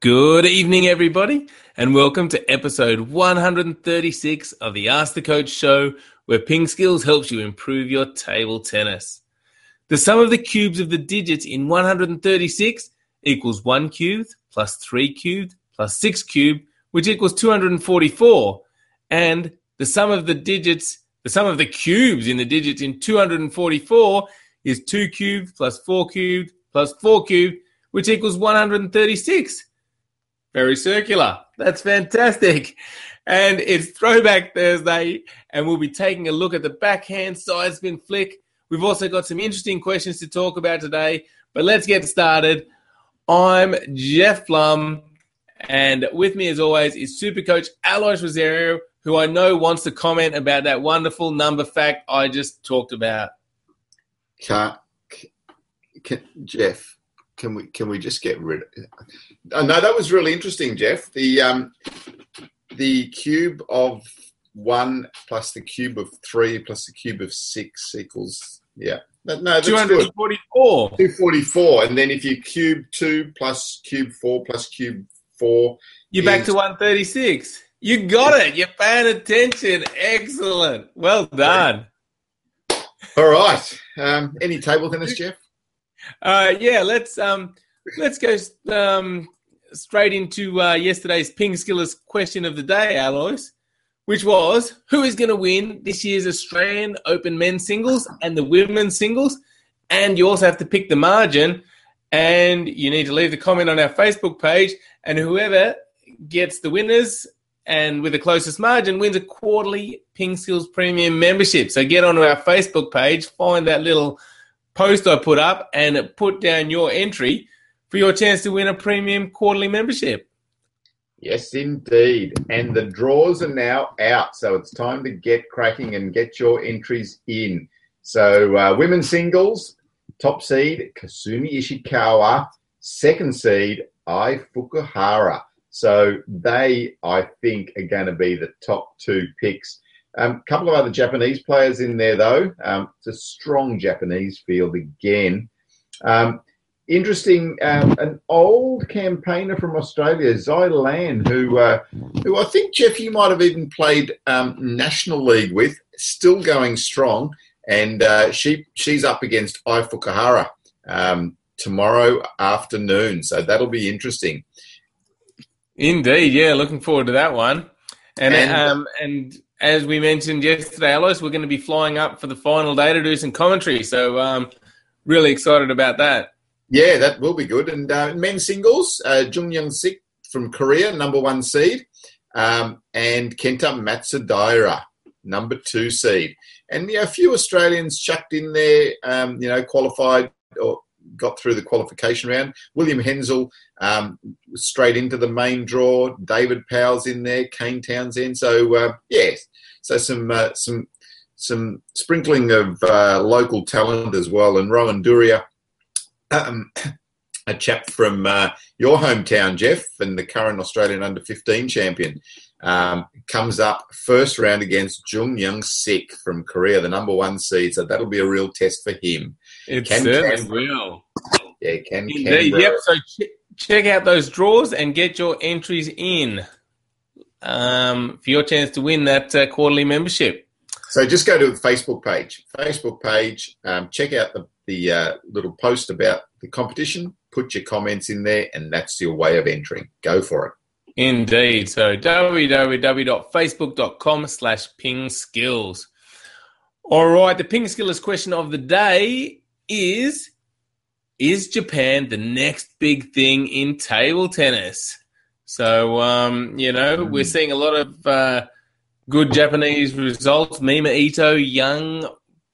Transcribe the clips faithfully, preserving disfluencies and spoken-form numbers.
Good evening, everybody, and welcome to episode one hundred thirty-six of the Ask the Coach show, where Ping Skills helps you improve your table tennis. The sum of the cubes of the digits in one hundred thirty-six equals one cubed plus three cubed plus six cubed, which equals two hundred forty-four. And the sum of the digits, the sum of the cubes in the digits in two hundred forty-four is two cubed plus four cubed plus four cubed, which equals one hundred thirty-six. Very circular. That's fantastic. And it's Throwback Thursday, and we'll be taking a look at the backhand side spin flick. We've also got some interesting questions to talk about today, but let's get started. I'm Jeff Plum, and with me as always is Super Coach Alois Rosario, who I know wants to comment about that wonderful number fact I just talked about. Can, can, Jeff. Can we can we just get rid of it? Oh, no, that was really interesting, Jeff. The um, the cube of one plus the cube of three plus the cube of six equals, yeah. No, that's two hundred forty-four. Good. two hundred forty-four. And then if you cube two plus cube four plus cube four. You're is... back to one hundred thirty-six. You got it. You're paying attention. Excellent. Well done. All right. Um, any table tennis, Jeff? Uh, yeah, let's um, let's go um, straight into uh, yesterday's Ping Skillers question of the day, Alois, which was, who is going to win this year's Australian Open men's singles and the women's singles? And you also have to pick the margin, and you need to leave the comment on our Facebook page, and whoever gets the winners and with the closest margin wins a quarterly Ping Skills Premium membership. So get onto our Facebook page, find that little post I put up, and put down your entry for your chance to win a premium quarterly membership. Yes, indeed. And the draws are now out, so it's time to get cracking and get your entries in. So uh, women's singles, top seed, Kasumi Ishikawa, second seed, Ai Fukuhara. So they, I think, are going to be the top two picks. A um, couple of other Japanese players in there, though. Um, it's a strong Japanese field again. Um, interesting, um, an old campaigner from Australia, Zai Lan, who uh, who I think, Jeff, you might have even played um, National League with, still going strong. And uh, she she's up against Ai Fukuhara um, tomorrow afternoon. So that'll be interesting. Indeed, yeah. Looking forward to that one. And and... Um, and- As we mentioned yesterday, Alois, we're going to be flying up for the final day to do some commentary. So um, really excited about that. Yeah, that will be good. And uh, men's singles, uh, Jung Young-sik from Korea, number one seed, um, and Kenta Matsudaira, number two seed. And you know, a few Australians chucked in there, um, you know, qualified or got through the qualification round. William Hensel um, straight into the main draw. David Powell's in there. Kane Townsend. So uh, yes, so some uh, some some sprinkling of uh, local talent as well. And Rowan Duria, um, a chap from uh, your hometown, Jeff, and the current Australian under fifteen champion, um, comes up first round against Jung Young-sik from Korea, the number one seed. So that'll be a real test for him. It can, certainly can, will. Yeah, can, Indeed, can. Yep, so ch- check out those draws and get your entries in um, for your chance to win that uh, quarterly membership. So just go to the Facebook page. Facebook page, um, check out the, the uh, little post about the competition, put your comments in there, and that's your way of entering. Go for it. Indeed. So www.facebook.com slash pingskills. All right, the Ping Skillers question of the day is, is Japan the next big thing in table tennis? So, um, you know, we're seeing a lot of uh, good Japanese results. Mima Ito, young,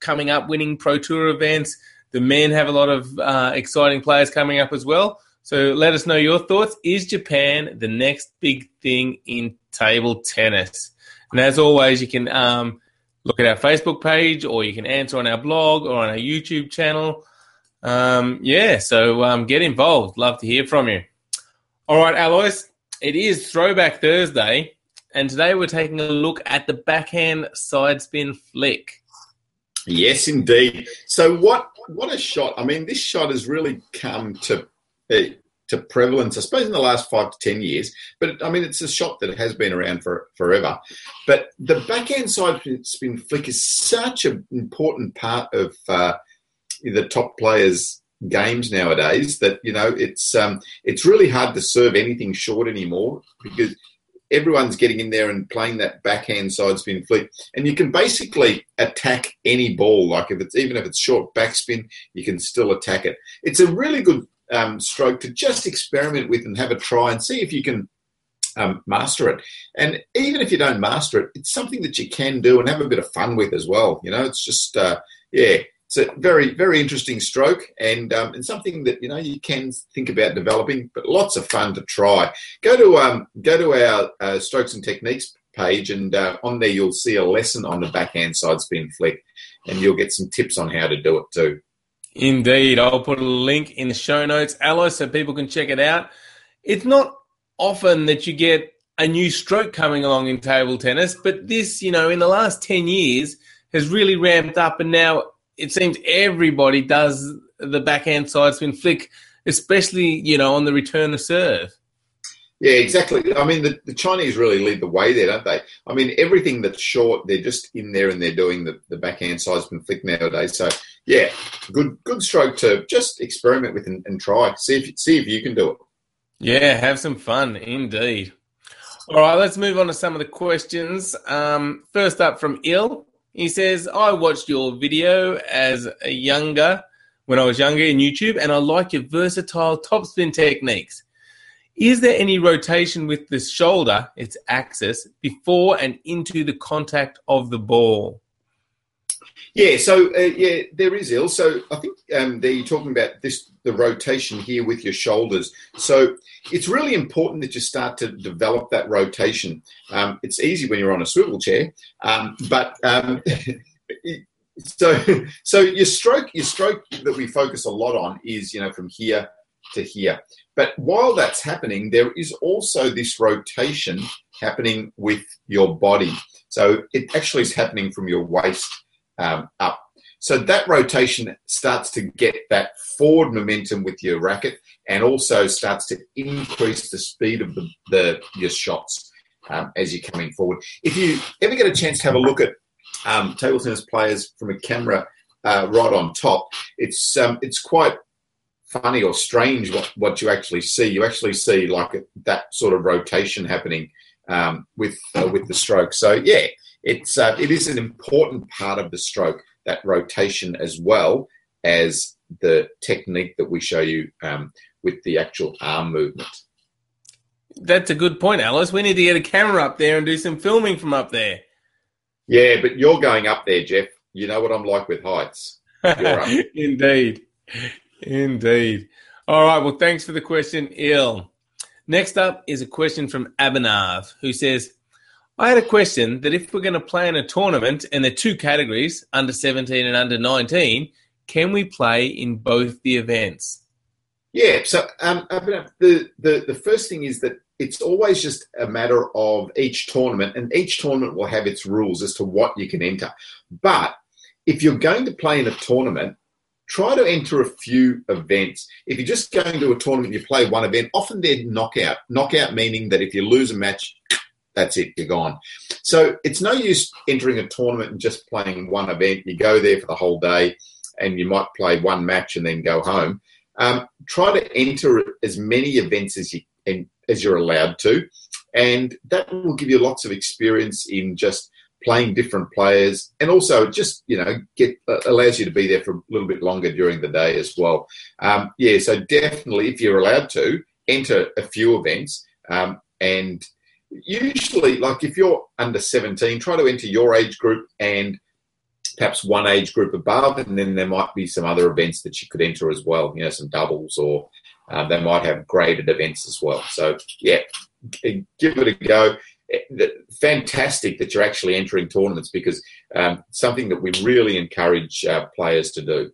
coming up, winning Pro Tour events. The men have a lot of uh, exciting players coming up as well. So let us know your thoughts. Is Japan the next big thing in table tennis? And as always, you can um, look at our Facebook page, or you can answer on our blog or on our YouTube channel. Um, yeah, so um, get involved. Love to hear from you. All right, Alois, it is Throwback Thursday, and today we're taking a look at the backhand side spin flick. Yes, indeed. So what, what a shot. I mean, this shot has really come to, to prevalence, I suppose, in the last five to ten years. But, I mean, it's a shot that has been around for forever. But the backhand side spin flick is such an important part of uh, the top players' games nowadays that, you know, it's um, it's really hard to serve anything short anymore because everyone's getting in there and playing that backhand side spin flick. And you can basically attack any ball. Like, if it's even if it's short backspin, you can still attack it. It's a really good Um, stroke to just experiment with and have a try and see if you can um, master it. And even if you don't master it, it's something that you can do and have a bit of fun with as well. You know, it's just, uh, yeah, it's a very, very interesting stroke and um, and something that, you know, you can think about developing, but lots of fun to try. Go to um, go to our uh, Strokes and Techniques page and uh, on there you'll see a lesson on the backhand side spin flick and you'll get some tips on how to do it too. Indeed. I'll put a link in the show notes, Alo, so people can check it out. It's not often that you get a new stroke coming along in table tennis, but this, you know, in the last ten years has really ramped up, and now it seems everybody does the backhand side spin flick, especially, you know, on the return of serve. Yeah, exactly. I mean, the, the Chinese really lead the way there, don't they? I mean, everything that's short, they're just in there and they're doing the, the backhand side spin flick nowadays. So, yeah, good good stroke to just experiment with and, and try. See if, see if you can do it. Yeah, have some fun, indeed. All right, let's move on to some of the questions. Um, first up from Il. He says, I watched your video as a younger, when I was younger in YouTube, and I like your versatile topspin techniques. Is there any rotation with the shoulder, its axis, before and into the contact of the ball? Yeah, so, uh, yeah, there is, Il. So I think um, there you're talking about this the rotation here with your shoulders. So it's really important that you start to develop that rotation. Um, it's easy when you're on a swivel chair, um, but... Um, so so your stroke, your stroke that we focus a lot on is, you know, from here to here. But while that's happening, there is also this rotation happening with your body. So it actually is happening from your waist um, up. So that rotation starts to get that forward momentum with your racket and also starts to increase the speed of the, the your shots um, as you're coming forward. If you ever get a chance to have a look at um, table tennis players from a camera uh, right on top, it's um, it's quite funny or strange what, what you actually see. You actually see like a, that sort of rotation happening um, with uh, with the stroke. So yeah, it's uh, it is an important part of the stroke, that rotation, as well as the technique that we show you um, with the actual arm movement. That's a good point, Alice. We need to get a camera up there and do some filming from up there. Yeah, but you're going up there, Jeff. You know what I'm like with heights. You're up. Indeed. Indeed. All right, well, thanks for the question, Il. Next up is a question from Abhinav, who says, I had a question that if we're going to play in a tournament and there are two categories, under seventeen and under nineteen, can we play in both the events? Yeah, so um, Abhinav, the, the, the first thing is that it's always just a matter of each tournament, and each tournament will have its rules as to what you can enter. But if you're going to play in a tournament, try to enter a few events. If you're just going to a tournament, you play one event. Often they're knockout. Knockout meaning that if you lose a match, that's it, you're gone. So it's no use entering a tournament and just playing one event. You go there for the whole day and you might play one match and then go home. Um, try to enter as many events as you and, as you're allowed to, and that will give you lots of experience in just playing different players, and also just, you know, get uh, allows you to be there for a little bit longer during the day as well. Um, yeah, so definitely, if you're allowed to, enter a few events. Um, and usually, like if you're under seventeen, try to enter your age group and perhaps one age group above, and then there might be some other events that you could enter as well, you know, some doubles, or uh, they might have graded events as well. So, yeah, give it a go. Fantastic that you're actually entering tournaments, because um, something that we really encourage uh, players to do.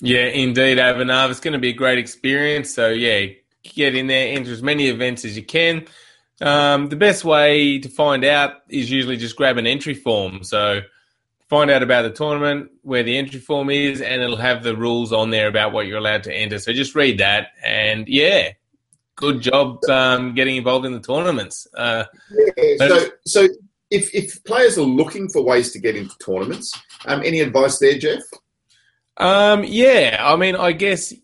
Yeah, indeed, Abhinav. It's going to be a great experience. So, yeah, get in there, enter as many events as you can. Um, the best way to find out is usually just grab an entry form. So find out about the tournament, where the entry form is, and it'll have the rules on there about what you're allowed to enter. So just read that and, yeah, good job um, getting involved in the tournaments. Uh, yeah, so, so if, if players are looking for ways to get into tournaments, um, any advice there, Jeff? Um, yeah, I mean, I guess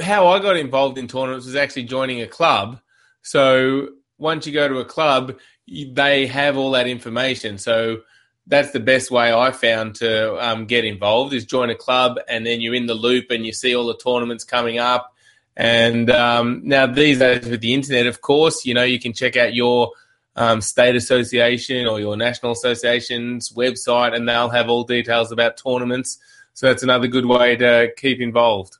how I got involved in tournaments was actually joining a club. So once you go to a club, they have all that information. So that's the best way I found to um, get involved is join a club, and then you're in the loop and you see all the tournaments coming up. And um, now these days with the internet, of course, you know, you can check out your um, state association or your national association's website, and they'll have all details about tournaments. So that's another good way to keep involved.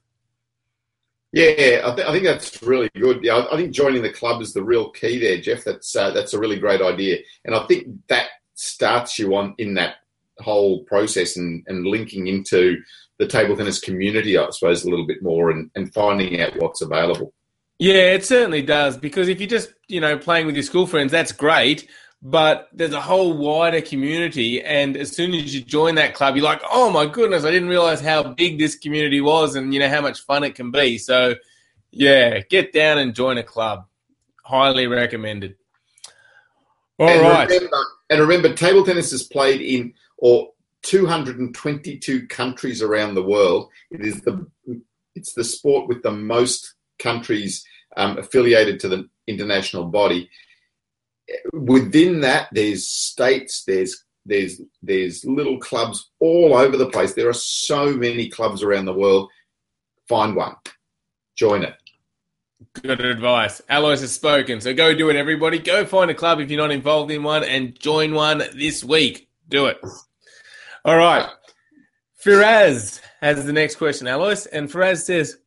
Yeah, I, th- I think that's really good. Yeah, I think joining the club is the real key there, Jeff. That's uh, that's a really great idea, and I think that starts you on in that whole process and, and linking into the table tennis community, I suppose, a little bit more and, and finding out what's available. Yeah, it certainly does, because if you're just, you know, playing with your school friends, that's great, but there's a whole wider community, and as soon as you join that club, you're like, oh my goodness, I didn't realise how big this community was and, you know, how much fun it can be. So, yeah, get down and join a club. Highly recommended. All and right. Remember, and remember, table tennis is played in or two hundred twenty-two countries around the world. It is the it's the sport with the most countries um, affiliated to the international body. Within that, there's states, there's there's there's little clubs all over the place. There are so many clubs around the world. Find one, join it. Good advice. Alloys has spoken, so go do it, everybody. Go find a club if you're not involved in one and join one this week. Do it. All right. Firaz has the next question, Alloys, and Firaz says,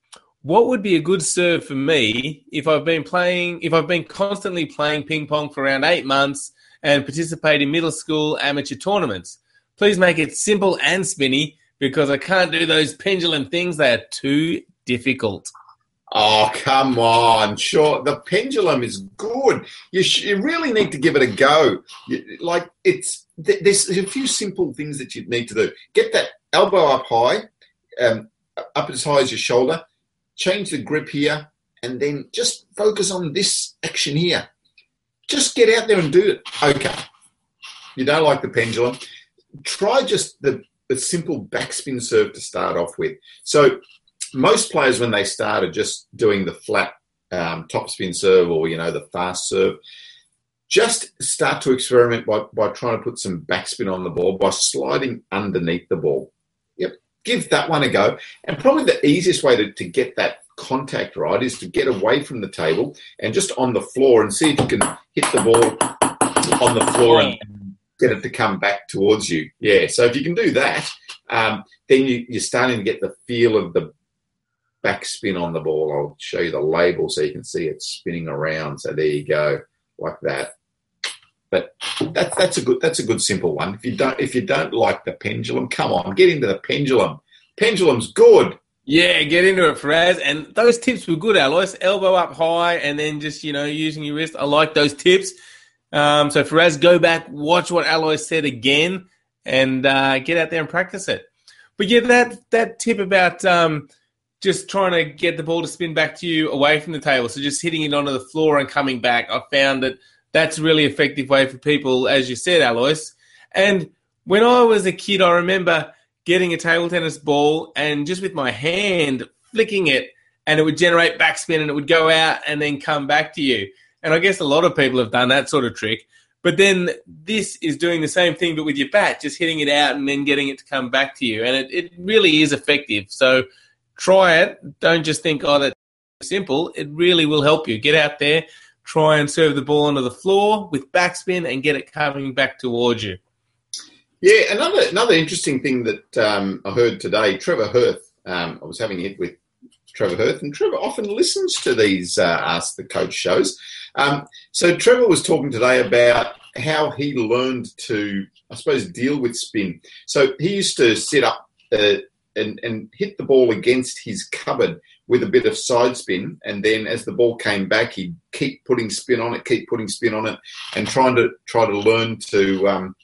what would be a good serve for me if I've been playing, if I've been constantly playing ping pong for around eight months and participate in middle school amateur tournaments? Please make it simple and spinny, because I can't do those pendulum things. They are too difficult. Oh, come on. Sure, the pendulum is good. You, sh- you really need to give it a go. You, like, it's th- there's a few simple things that you need to do. Get that elbow up high, um, up as high as your shoulder. Change the grip here, and then just focus on this action here. Just get out there and do it. Okay. You don't like the pendulum. Try just the, the simple backspin serve to start off with. So most players, when they start, are just doing the flat um, topspin serve or, you know, the fast serve. Just start to experiment by, by trying to put some backspin on the ball by sliding underneath the ball. Give that one a go. And probably the easiest way to, to get that contact right is to get away from the table and just on the floor and see if you can hit the ball on the floor and get it to come back towards you. Yeah, so if you can do that, um, then you, you're starting to get the feel of the backspin on the ball. I'll show you the label so you can see it spinning around. So there you go, like that. But that's that's a good that's a good simple one. If you don't if you don't like the pendulum, come on, get into the pendulum. Pendulum's good. Yeah, get into it, Firaz. And those tips were good, Alloys. Elbow up high, and then just, you know, using your wrist. I like those tips. Um, so Firaz, go back, watch what Alloys said again, and uh, get out there and practice it. But yeah, that that tip about um, just trying to get the ball to spin back to you away from the table. So just hitting it onto the floor and coming back. I found that. That's a really effective way for people, as you said, Alloys. And when I was a kid, I remember getting a table tennis ball and just with my hand flicking it, and it would generate backspin and it would go out and then come back to you. And I guess a lot of people have done that sort of trick. But then this is doing the same thing but with your bat, just hitting it out and then getting it to come back to you. And it, it really is effective. So try it. Don't just think, oh, that's simple. It really will help you. Get out there. Try and serve the ball onto the floor with backspin and get it coming back towards you. Yeah, another another interesting thing that um, I heard today, Trevor Hirth, um, I was having a hit with Trevor Hirth, and Trevor often listens to these uh, Ask the Coach shows. Um, so Trevor was talking today about how he learned to, I suppose, deal with spin. So he used to sit up uh, and, and hit the ball against his cupboard with a bit of side spin, and then as the ball came back, he'd keep putting spin on it, keep putting spin on it, and trying to try to learn to um,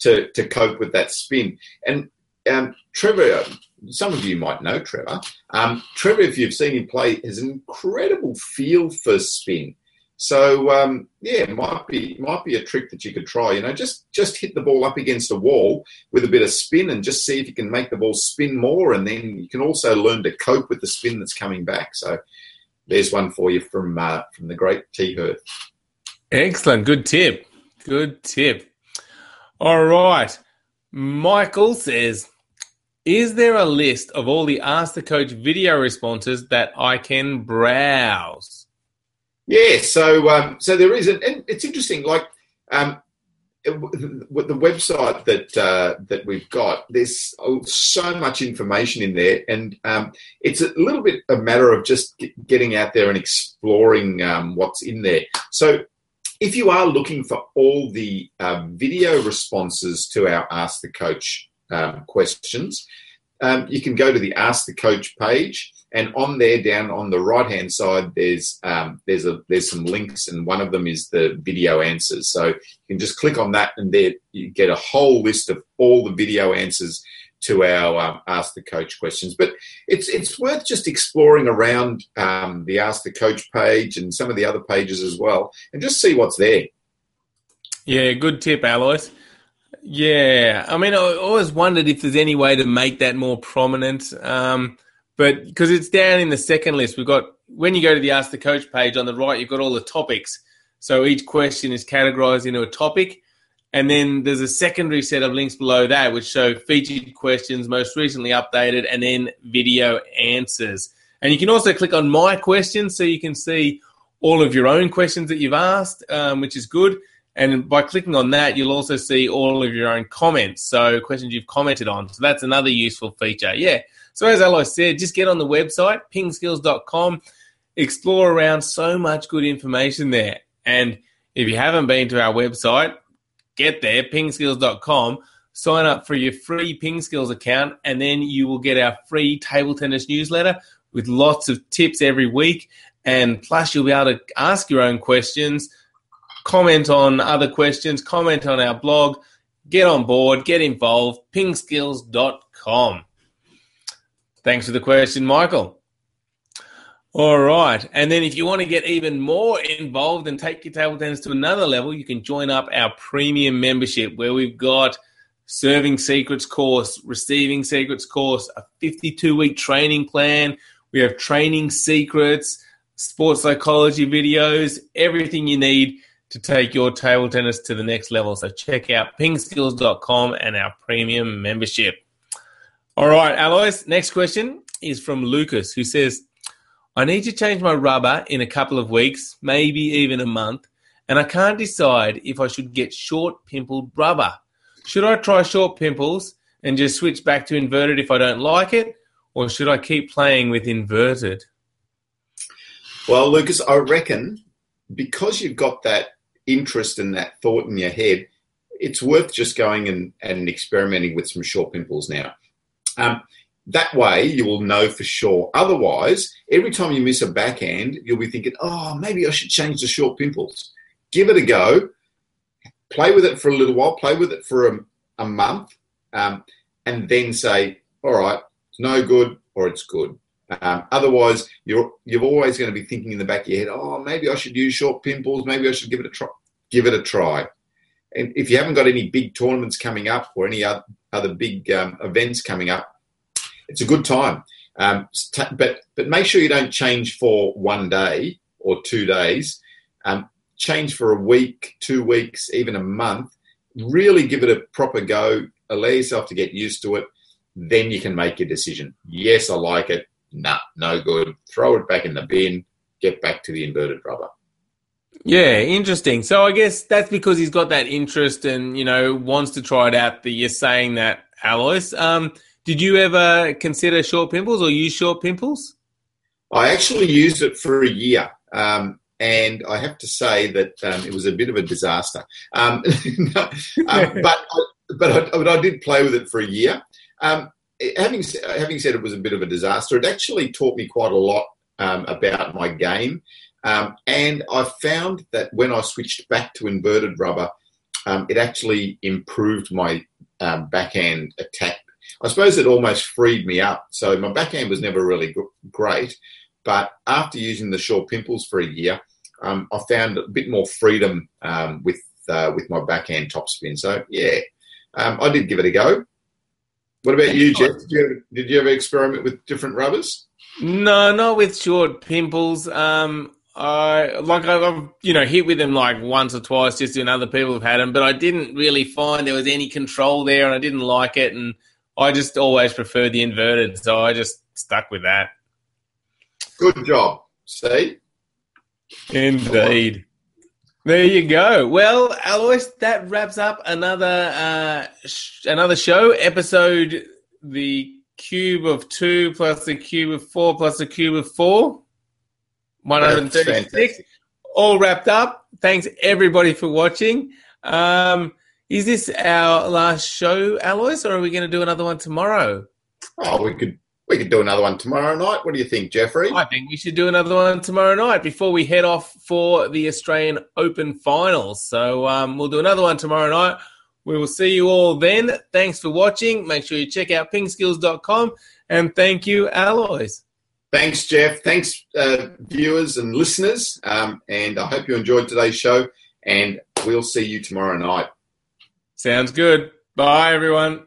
to to cope with that spin. And um, Trevor, some of you might know Trevor. Um, Trevor, if you've seen him play, has an incredible feel for spin. So, um, yeah, it might be might be a trick that you could try. You know, just, just hit the ball up against a wall with a bit of spin and just see if you can make the ball spin more, and then you can also learn to cope with the spin that's coming back. So there's one for you from uh, from the great T. Hirth. Excellent. Good tip. Good tip. All right. Michael says, is there a list of all the Ask the Coach video responses that I can browse? Yeah, so um, so there is, and it's interesting. Like um, with the website that uh, that we've got, there's so much information in there, and um, it's a little bit a matter of just getting out there and exploring um, what's in there. So if you are looking for all the uh, video responses to our Ask the Coach um, questions, um, you can go to the Ask the Coach page. And on there, down on the right-hand side, there's um, there's a there's some links, and one of them is the video answers. So you can just click on that, and there you get a whole list of all the video answers to our um, Ask the Coach questions. But it's it's worth just exploring around um, the Ask the Coach page and some of the other pages as well, and just see what's there. Yeah, good tip, Alois. Yeah, I mean, I always wondered if there's any way to make that more prominent. Um But because it's down in the second list, we've got, when you go to the Ask the Coach page on the right, you've got all the topics. So each question is categorized into a topic. And then there's a secondary set of links below that, which show featured questions, most recently updated, and then video answers. And you can also click on My Questions, so you can see all of your own questions that you've asked, um, which is good. And by clicking on that, you'll also see all of your own comments, so questions you've commented on. So that's another useful feature. Yeah. So as Alois said, just get on the website, ping skills dot com, explore around, so much good information there. And if you haven't been to our website, get there, ping skills dot com, sign up for your free Ping Skills account, and then you will get our free table tennis newsletter with lots of tips every week. And plus you'll be able to ask your own questions, comment on other questions, comment on our blog, get on board, get involved, ping skills dot com. Thanks for the question, Michael. All right. And then if you want to get even more involved and take your table tennis to another level, you can join up our premium membership, where we've got serving secrets course, receiving secrets course, a fifty-two week training plan. We have training secrets, sports psychology videos, everything you need to take your table tennis to the next level. So check out ping skills dot com and our premium membership. All right, Alois, next question is from Lucas, who says, I need to change my rubber in a couple of weeks, maybe even a month, and I can't decide if I should get short pimpled rubber. Should I try short pimples and just switch back to inverted if I don't like it, or should I keep playing with inverted? Well, Lucas, I reckon because you've got that interest and that thought in your head, it's worth just going and, and experimenting with some short pimples now. Um, that way you will know for sure. Otherwise, every time you miss a backhand, you'll be thinking, oh, maybe I should change the short pimples. Give it a go. Play with it for a little while. Play with it for a, a month um, and then say, all right, it's no good or it's good. Um, otherwise, you're you're always going to be thinking in the back of your head, oh, maybe I should use short pimples. Maybe I should give it a try. Give it a try. And if you haven't got any big tournaments coming up or any other, other big um, events coming up, it's a good time. Um, but but make sure you don't change for one day or two days. Um, change for a week, two weeks, even a month. Really give it a proper go. Allow yourself to get used to it. Then you can make your decision. Yes, I like it. Nah, no good. Throw it back in the bin. Get back to the inverted rubber. Yeah, interesting. So I guess that's because he's got that interest and, you know, wants to try it out that you're saying that, Alois. Um, did you ever consider short pimples or use short pimples? I actually used it for a year, um, and I have to say that um, it was a bit of a disaster. Um, no, um, but but I, but I did play with it for a year. Um, having, having said it was a bit of a disaster, it actually taught me quite a lot um, about my game. Um, and I found that when I switched back to inverted rubber, um, it actually improved my um, backhand attack. I suppose it almost freed me up. So my backhand was never really great, but after using the Shaw Pimples for a year, um, I found a bit more freedom um, with uh, with my backhand topspin. So, yeah, um, I did give it a go. What about you, Jeff? Did you, did you ever experiment with different rubbers? No, not with Short Pimples. Um, I like I've you know hit with them like once or twice, just when other people have had them, but I didn't really find there was any control there, and I didn't like it, and I just always preferred the inverted, so I just stuck with that. Good job, Steve. Indeed. There you go. Well, Alois, that wraps up another uh, sh- another show episode. The cube of two plus the cube of four plus the cube of four, one hundred thirty-six, all wrapped up. Thanks everybody for watching. Um, is this our last show, Alois, or are we going to do another one tomorrow? Oh, we could we could do another one tomorrow night. What do you think, Jeffrey? I think we should do another one tomorrow night before we head off for the Australian Open finals. So um, we'll do another one tomorrow night. We will see you all then. Thanks for watching. Make sure you check out ping skills dot com. And thank you, Alois. Thanks, Jeff. Thanks, uh, viewers and listeners. Um, and I hope you enjoyed today's show. And we'll see you tomorrow night. Sounds good. Bye, everyone.